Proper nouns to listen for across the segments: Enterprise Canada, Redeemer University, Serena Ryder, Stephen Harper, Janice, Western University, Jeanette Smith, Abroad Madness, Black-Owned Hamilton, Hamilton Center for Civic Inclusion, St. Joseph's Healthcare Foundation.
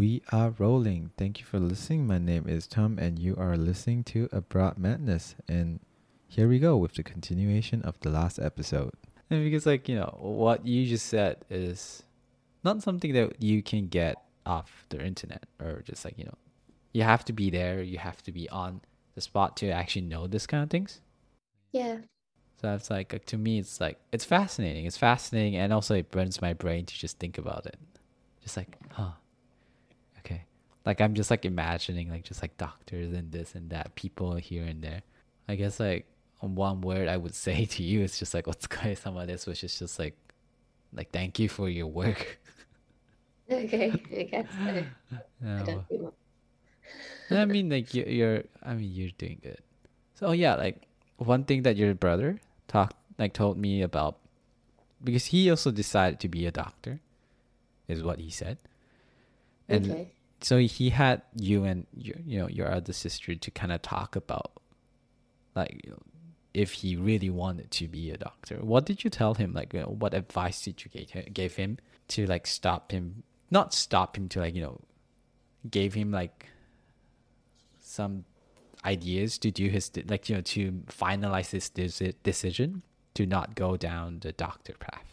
we are rolling. Thank you for listening. My name is Tom, and you are listening to Abroad Madness. And here we go with the continuation of the last episode. And because, what you just said is not something that you can get off the internet, or just you have to be there. You have to be on the spot to actually know this kind of things. Yeah. So it's to me, it's it's fascinating. It's fascinating, and also it burns my brain to just think about it. Just okay. I'm just imagining doctors and this and that, people here and there. I guess on one word I would say to you, it's just otsukaresama desu, which is just thank you for your work. Okay, I guess so. I don't do much. I mean, you're doing good. So yeah, one thing that your brother told me about, because he also decided to be a doctor, is what he said. And okay. So he had you and your other sister to kind of talk about, if he really wanted to be a doctor. What did you tell him? What advice did you gave him to stop him? Not stop him to gave him some ideas to do his to finalize his decision to not go down the doctor path.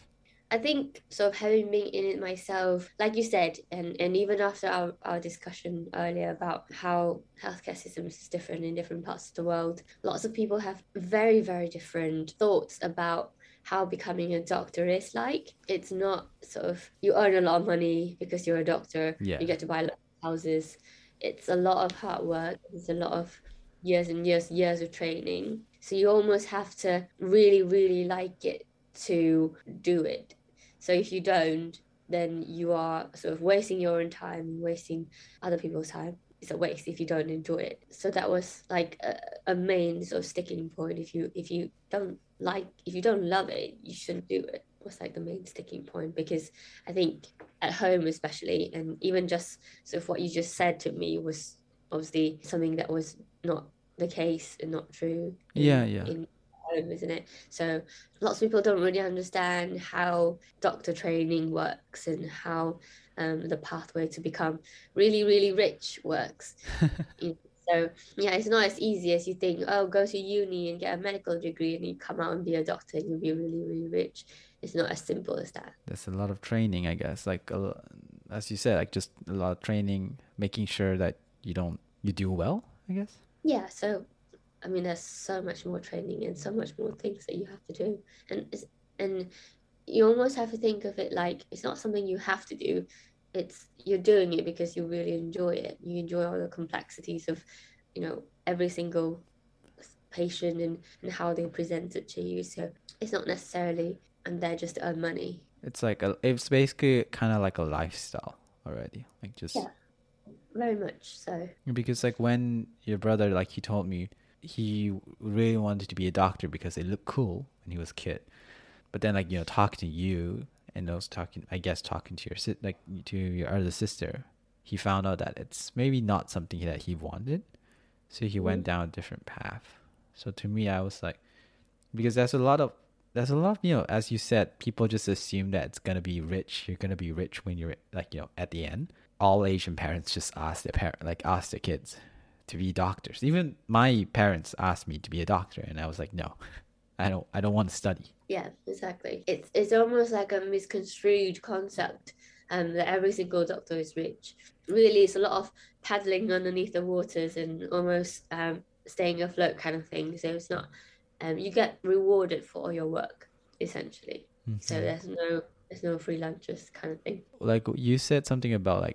I think sort of having been in it myself, like you said, and even after our discussion earlier about how healthcare systems is different in different parts of the world, lots of people have very, very different thoughts about how becoming a doctor is like. It's not sort of, you earn a lot of money because you're a doctor, yeah. You get to buy houses. It's a lot of hard work. It's a lot of years and years of training. So you almost have to really, really like it to do it. So if you don't, then you are sort of wasting your own time, wasting other people's time. It's a waste if you don't enjoy it. So that was a main sort of sticking point. If you don't love it, you shouldn't do it. Was the main sticking point, because I think at home especially, and even just sort of what you just said to me was obviously something that was not the case and not true. In home, isn't it? So lots of people don't really understand how doctor training works and how the pathway to become really, really rich works. So yeah, it's not as easy as you think. Oh, go to uni and get a medical degree and you come out and be a doctor and you'll be really, really rich. It's not as simple as that. There's a lot of training, I guess. As you said, just a lot of training, making sure that you do well, I guess. Yeah. So, I mean, there's so much more training and so much more things that you have to do, and you almost have to think of it it's not something you have to do. It's you're doing it because you really enjoy it. You enjoy all the complexities of, every single patient and how they present it to you. So it's not necessarily I'm there just to earn money. It's it's basically kind of a lifestyle already. Yeah, very much so. Because when your brother, he told me he really wanted to be a doctor because it looked cool when he was a kid. But then talking to you. And talking to your other sister, he found out that it's maybe not something that he wanted, so he went down a different path. So to me, I was because there's a lot of as you said, people just assume that it's gonna be rich. You're gonna be rich when you're at the end. All Asian parents just ask their kids to be doctors. Even my parents asked me to be a doctor, and I was no. I don't want to study. Yeah, exactly. It's almost a misconstrued concept that every single doctor is rich. Really, it's a lot of paddling underneath the waters and almost staying afloat kind of thing. So it's not, you get rewarded for all your work, essentially. Mm-hmm. So there's no free lunches kind of thing. You said something about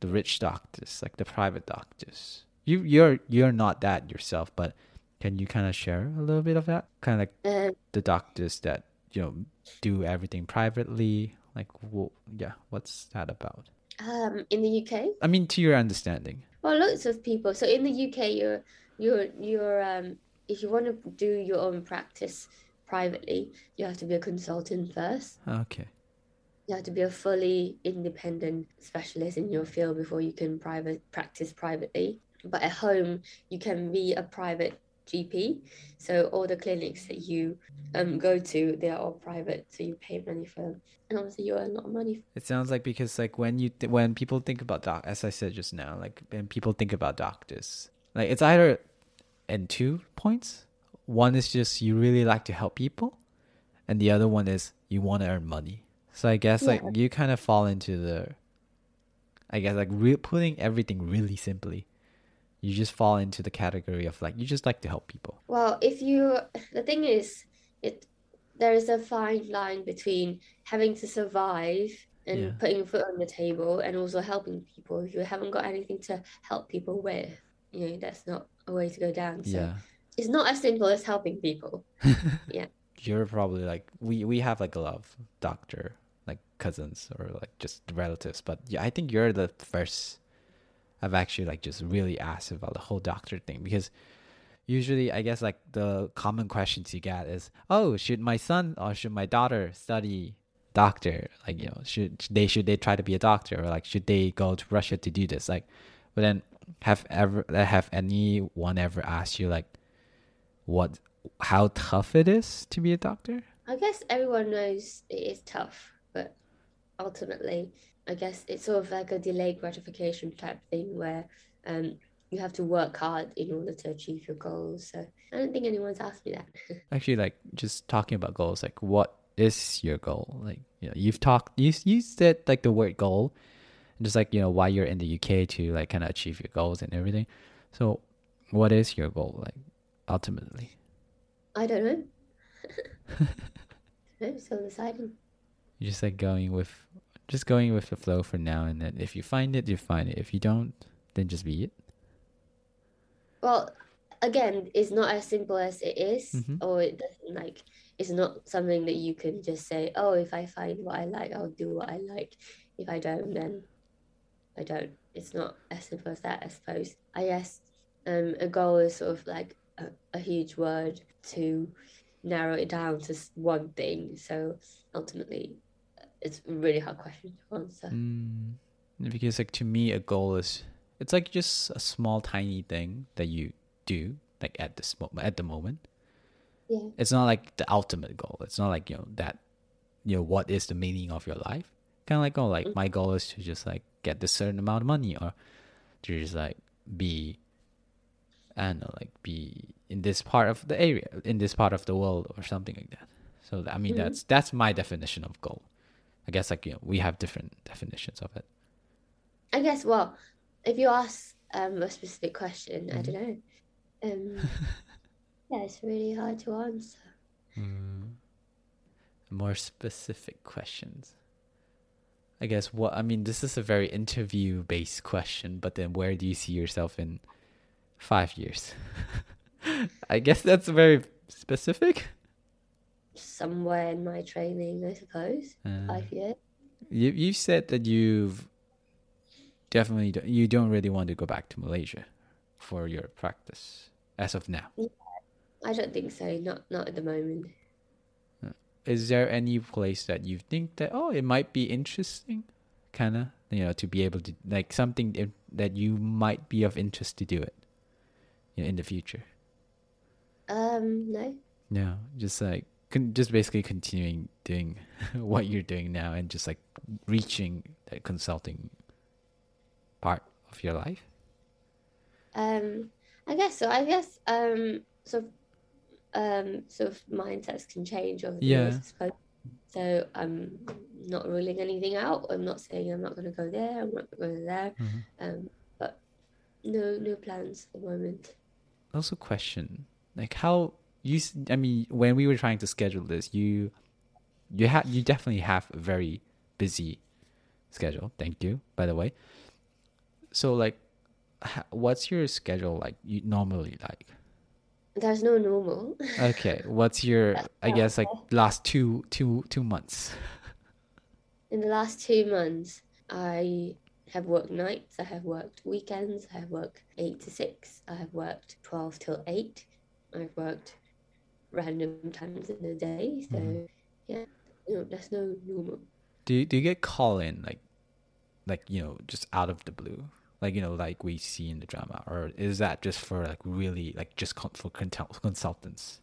the rich doctors, the private doctors. You're not that yourself, but can you kind of share a little bit of that? Kind of the doctors that, do everything privately. What's that about? In the UK? I mean, to your understanding. Well, lots of people. So in the UK, you're if you want to do your own practice privately, you have to be a consultant first. Okay. You have to be a fully independent specialist in your field before you can private practice privately. But at home, you can be a private GP. So all the clinics that you go to, they are all private, so you pay money for them, and obviously you earn a lot of money. It sounds like, because like when people think about as I said just now, like when people think about doctors, like it's either in 2 points. One is just you really like to help people, and the other one is you want to earn money. So I guess like you kind of fall into the, I guess like putting everything really simply, you just fall into the category of like, you just like to help people. Well, the thing is, there is a fine line between having to survive and putting your foot on the table and also helping people. If you haven't got anything to help people with, you know, that's not a way to go down. So it's not as simple as helping people. Yeah. You're probably like, we have like a lot of doctor, like cousins or like just relatives. But yeah, I think you're the first I've actually like just really asked about the whole doctor thing, because usually I guess like the common questions you get is, oh, should my son or should my daughter study doctor? Like, you know, should they try to be a doctor, or like should they go to Russia to do this? Like, but then have anyone ever asked you like how tough it is to be a doctor? I guess everyone knows it is tough, but ultimately I guess it's sort of like a delayed gratification type thing where you have to work hard in order to achieve your goals. So I don't think anyone's asked me that. Actually, like just talking about goals, like what is your goal? Like, you know, you said like the word goal, and just like, you know, why you're in the UK to like kind of achieve your goals and everything. So what is your goal, like ultimately? I don't know. It's so exciting. You're just like going with the flow for now, and then if you find it, you find it. If you don't, then just be it. Well, again, it's not as simple as it is, or it doesn't like. It's not something that you can just say, "Oh, if I find what I like, I'll do what I like. If I don't, then I don't." It's not as simple as that, I suppose. I guess a goal is sort of like a huge word to narrow it down to one thing. So ultimately, it's a really hard question to answer. Because like to me, a goal is, it's like just a small tiny thing that you do like at the moment. Yeah. It's not like the ultimate goal. It's not like, you know, that, you know, what is the meaning of your life? Kind of like, oh, like my goal is to just like get this certain amount of money, or to just like be in this part of the area, in this part of the world, or something like that. So I mean, that's my definition of goal. I guess, like, you know, we have different definitions of it. I guess, well, if you ask a specific question, I don't know. Yeah, it's really hard to answer. More specific questions. I guess, this is a very interview-based question, but then where do you see yourself in 5 years? I guess that's very specific. Somewhere in my training, I suppose. 5 years. You said that you've definitely you don't really want to go back to Malaysia for your practice as of now. Yeah, I don't think so. Not at the moment. Is there any place that you think that it might be interesting, kind of, you know, to be able to like something that you might be of interest to do it, you know, in the future? No. No, just like. Just basically continuing doing what you're doing now and just like reaching that consulting part of your life? I guess so. I guess sort of mindsets can change over the years, I suppose. So I'm not ruling anything out. I'm not saying I'm not going to go there. I'm not going to go there. But no plans at the moment. Also, question like how. When we were trying to schedule this, you definitely have a very busy schedule. Thank you, by the way. So, like, what's your schedule like? You normally like? There's no normal. Okay, what's your? I guess like last two months. In the last 2 months, I have worked nights. I have worked weekends. I have worked 8 to 6. I have worked 12 till 8. I've worked random times in the day, so yeah, no, that's no normal. Do you get call in like, you know, just out of the blue like, you know, like we see in the drama? Or is that just for like really like just for consultants?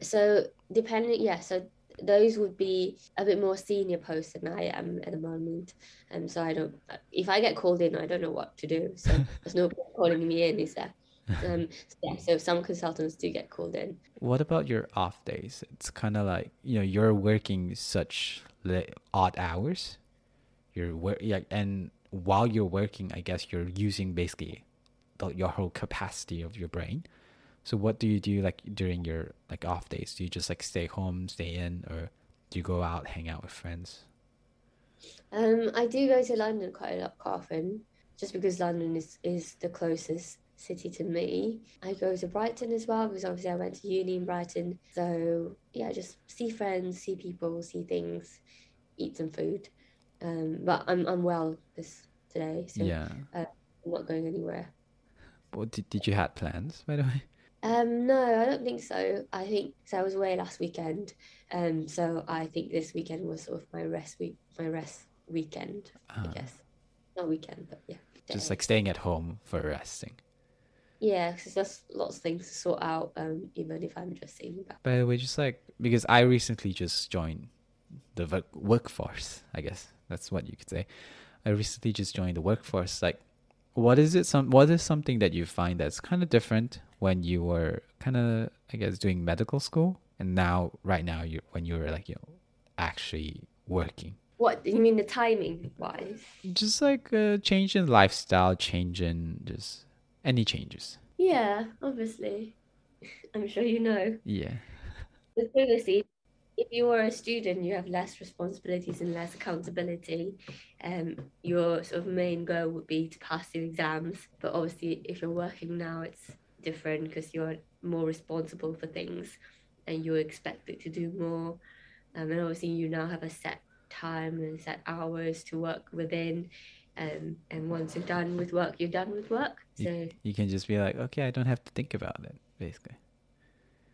So depending, yeah, so those would be a bit more senior posts than I am at the moment. So I don't, if I get called in, I don't know what to do. So there's no point calling me in, is there? So yeah, so some consultants do get called in. What about your off days? It's kind of like, you know, you're working such odd hours. You're and while you're working, I guess you're using basically your whole capacity of your brain. So what do you do like during your like off days? Do you just like stay home, stay in, or do you go out, hang out with friends? I do go to London quite often, just because London is the closest city to me. I go to Brighton as well, because obviously I went to uni in Brighton. So yeah, just see friends, see people, see things, eat some food. But I'm well today, so yeah. I'm not going anywhere. Well, did you have plans, by the way? No, I don't think so. I think so. I was away last weekend, so I think this weekend was sort of my rest weekend. I guess not weekend, but yeah. Day. Just like staying at home for resting. Yeah, because there's lots of things to sort out. Even if I'm just sitting back. By the way, just like because I recently just joined the workforce, I guess that's what you could say. I recently just joined the workforce. Like, what is something that you find that's kind of different when you were kind of, I guess, doing medical school, and now right now when you were like, you know, actually working? What you mean the timing wise? Just like a change in lifestyle, change in just any changes. Yeah, obviously. I'm sure you know. Yeah. But previously, if you were a student, you have less responsibilities and less accountability. Your sort of main goal would be to pass your exams. But obviously, if you're working now, it's different because you're more responsible for things and you're expected to do more. And obviously, you now have a set time and set hours to work within. And once you're done with work, you're done with work. So you can just be like, okay, I don't have to think about it, basically.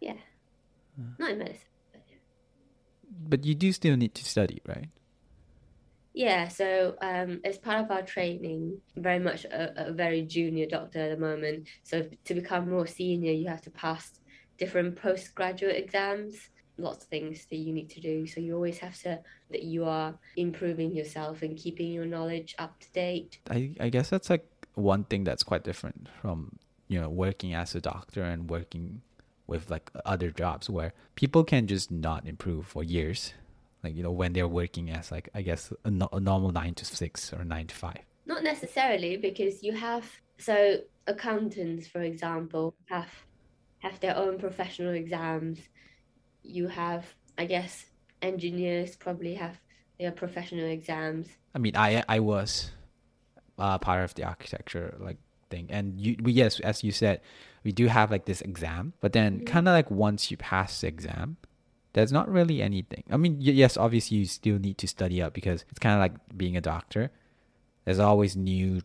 Yeah. Not in medicine. But you do still need to study, right? Yeah, so as part of our training, very much a very junior doctor at the moment. So to become more senior, you have to pass different postgraduate exams, lots of things that you need to do. So you always have to, that you are improving yourself and keeping your knowledge up to date. I guess that's like one thing that's quite different from, you know, working as a doctor and working with like other jobs where people can just not improve for years, like, you know, when they're working as like, I guess, a normal 9 to 6 or 9 to 5. Not necessarily, because you have, so accountants, for example, have their own professional exams. You have, I guess, engineers probably have their professional exams. I mean, I was part of the architecture like thing, and yes, as you said, we do have like this exam, but then kind of like once you pass the exam, there's not really anything. I mean, yes, obviously you still need to study up because it's kind of like being a doctor. There's always new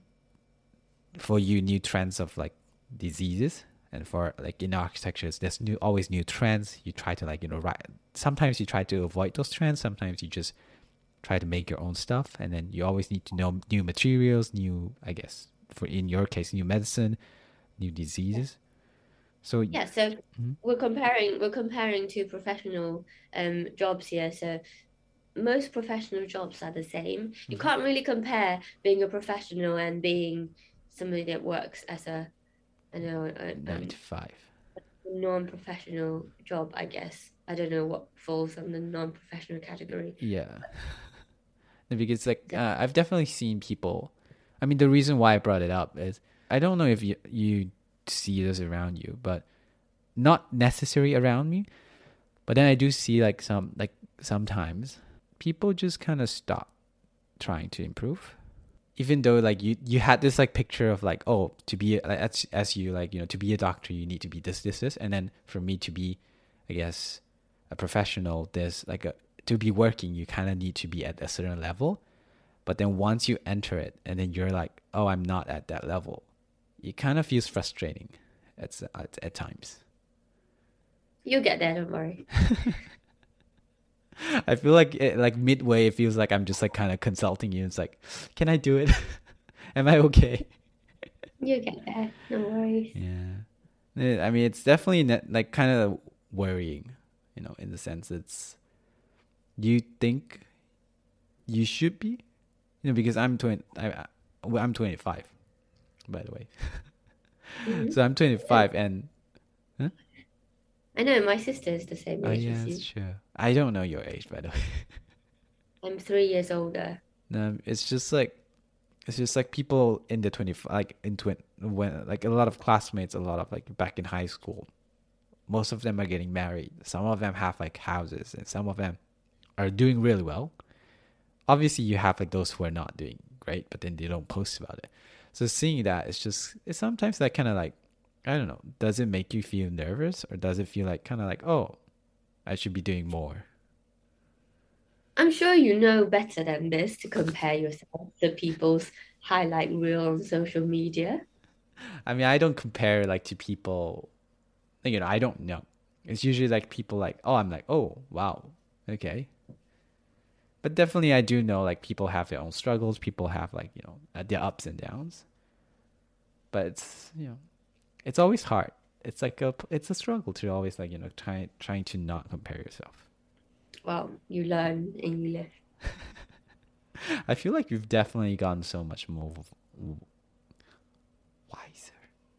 trends of like diseases, and for like in architecture, there's always new trends. You try to like, you know, write. Sometimes you try to avoid those trends. Sometimes you just try to make your own stuff, and then you always need to know new materials, new, I guess, for in your case, new medicine, new diseases. So yeah, so we're comparing two professional jobs here. So most professional jobs are the same. You can't really compare being a professional and being somebody that works as a 9 to 5 non-professional job. I guess I don't know what falls on the non-professional category. Yeah, because like I've definitely seen people. I mean, the reason why I brought it up is I don't know if you see this around you, but not necessarily around me. But then I do see like sometimes people just kind of stop trying to improve, even though like you had this like picture of like, oh, to be as you like, you know, to be a doctor, you need to be this, and then for me to be, I guess, a professional, there's like to be working, you kind of need to be at a certain level. But then once you enter it and then you're like, oh, I'm not at that level, it kind of feels frustrating at times. You'll get there, don't worry. I feel like midway, it feels like I'm just like kind of consulting you. It's like, can I do it? Am I okay? You'll get there. No worries. Yeah. I mean, it's definitely like kind of worrying, you know, in the sense it's, you think you should be, you know, because I'm 25, by the way. Mm-hmm. So I'm 25 and... Huh? I know, my sister is the same age as you. That's true. I don't know your age, by the way. I'm 3 years older. No, it's just like people in the 25, like a lot of classmates, a lot of like back in high school, most of them are getting married. Some of them have like houses, and some of them are doing really well. Obviously, you have like those who are not doing great, but then they don't post about it. So seeing that, it's sometimes that kind of like, I don't know, does it make you feel nervous, or does it feel like kind of like, oh, I should be doing more? I'm sure you know better than this to compare yourself to people's highlight reel on social media. I mean, I don't compare like to people, you know, I don't know. It's usually like people like, oh, I'm like, oh, wow, okay. But definitely I do know like people have their own struggles. People have like, you know, their ups and downs. But it's, you know, it's always hard. It's like it's a struggle to always like, you know, trying to not compare yourself. Well, you learn and you live. I feel like you've definitely gotten so much more wiser.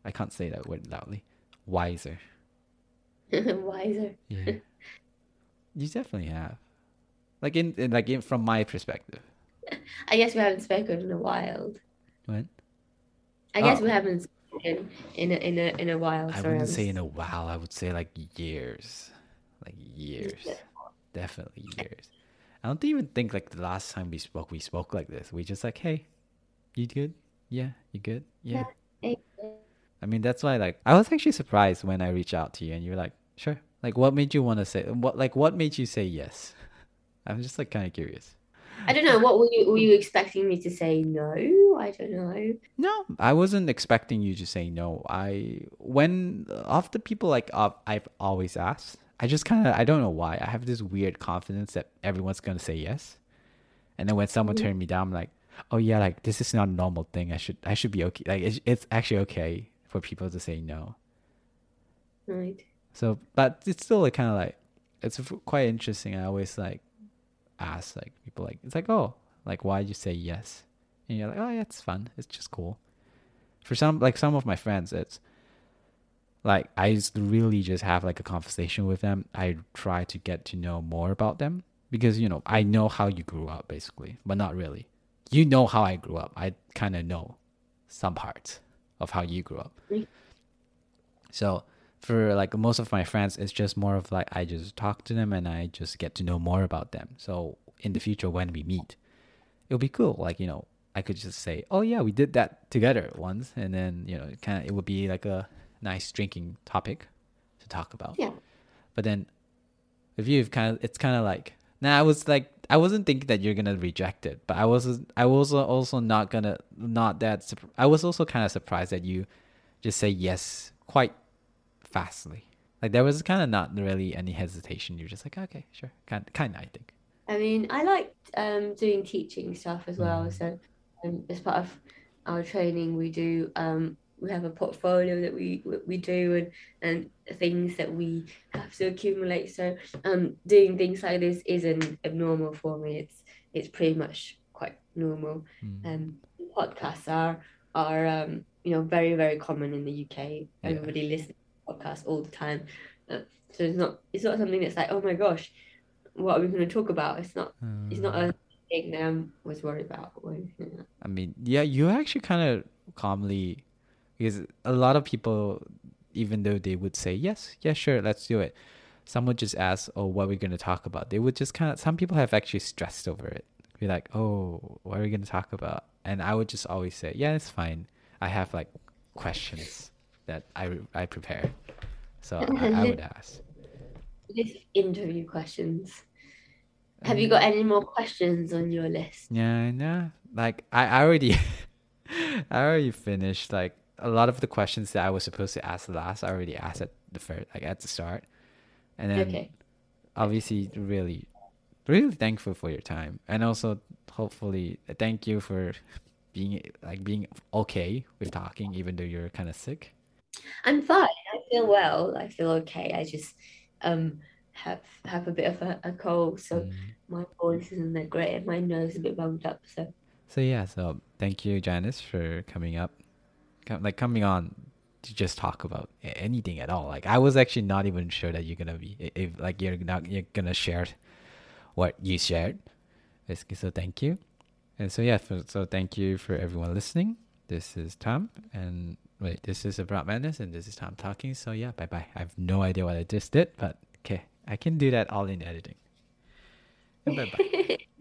I can't say that word loudly. Wiser. Wiser. Yeah. You definitely have. Like in from my perspective. I guess we haven't spoken in a while. What? I guess we haven't spoken in a while. I wouldn't say in a while. I would say like years. Like years. Yeah. Definitely years. I don't even think like the last time we spoke like this. We just like, hey, you good? Yeah, you good? Yeah. I mean, that's why like I was actually surprised when I reached out to you and you're like, sure. Like, what made you want to say? What made you say yes? I'm just like kind of curious. I don't know. What were you expecting me to say? No, I don't know. No, I wasn't expecting you to say no. Of the people like I've always asked. I just kind of, I don't know why, I have this weird confidence that everyone's going to say yes. And then when someone turned me down, I'm like, oh yeah, like this is not a normal thing. I should be okay. Like it's actually okay for people to say no. Right. So, but it's still like kind of like, it's quite interesting. I always like ask like people like, it's like, oh, like why'd you say yes? And you're like, oh yeah, it's fun. It's just cool. For some of my friends, it's, like, I used to really just have, like, a conversation with them. I try to get to know more about them. Because, you know, I know how you grew up, basically. But not really. You know how I grew up. I kind of know some parts of how you grew up. So, for, like, most of my friends, it's just more of, like, I just talk to them and I just get to know more about them. So, in the future, when we meet, it'll be cool. Like, you know, I could just say, oh, yeah, we did that together once. And then, you know, it would be, like, a nice drinking topic to talk about. Yeah. But then with you, it's kind of like, now I was like, I wasn't thinking that you're gonna reject it, but I was also kind of surprised that you just say yes quite fastly. Like there was kind of not really any hesitation. You're just like, okay, sure, kind of. I think, I mean, I liked doing teaching stuff as well. So as part of our training, we do we have a portfolio that we do and things that we have to accumulate. So doing things like this isn't abnormal for me. It's pretty much quite normal. Podcasts are you know, very, very common in the UK. Yeah. Everybody listens to podcasts all the time. So it's not something that's like, oh my gosh, what are we going to talk about? It's not a thing that I was worried about or anything like that. I mean, yeah, you actually kind of calmly. Because a lot of people, even though they would say, yes, yeah, sure, let's do it. Some would just ask, oh, what are we going to talk about? They would just kind of, some people have actually stressed over it. Be like, oh, what are we going to talk about? And I would just always say, yeah, it's fine. I have like questions that I prepare. So I would ask. List interview questions. Have you got any more questions on your list? Yeah, no. Like I already finished like a lot of the questions that I was supposed to ask last. I already asked at the first, like at the start, and then obviously really, really thankful for your time, and also hopefully thank you for being okay with talking, even though you're kind of sick? I'm fine. I feel well. I feel okay. I just have a bit of a cold, so my voice isn't that great and my nose is a bit bunged up. So yeah. So thank you, Janice, for coming on to just talk about anything at all. Like, I was actually not even sure that you're gonna be you're gonna share what you shared. So thank you. And so yeah. So thank you for everyone listening. This is Tom and. Wait, this is Abroad Madness, and this is Tom talking. So yeah, bye-bye. I have no idea what I just did, but okay. I can do that all in editing. And bye-bye.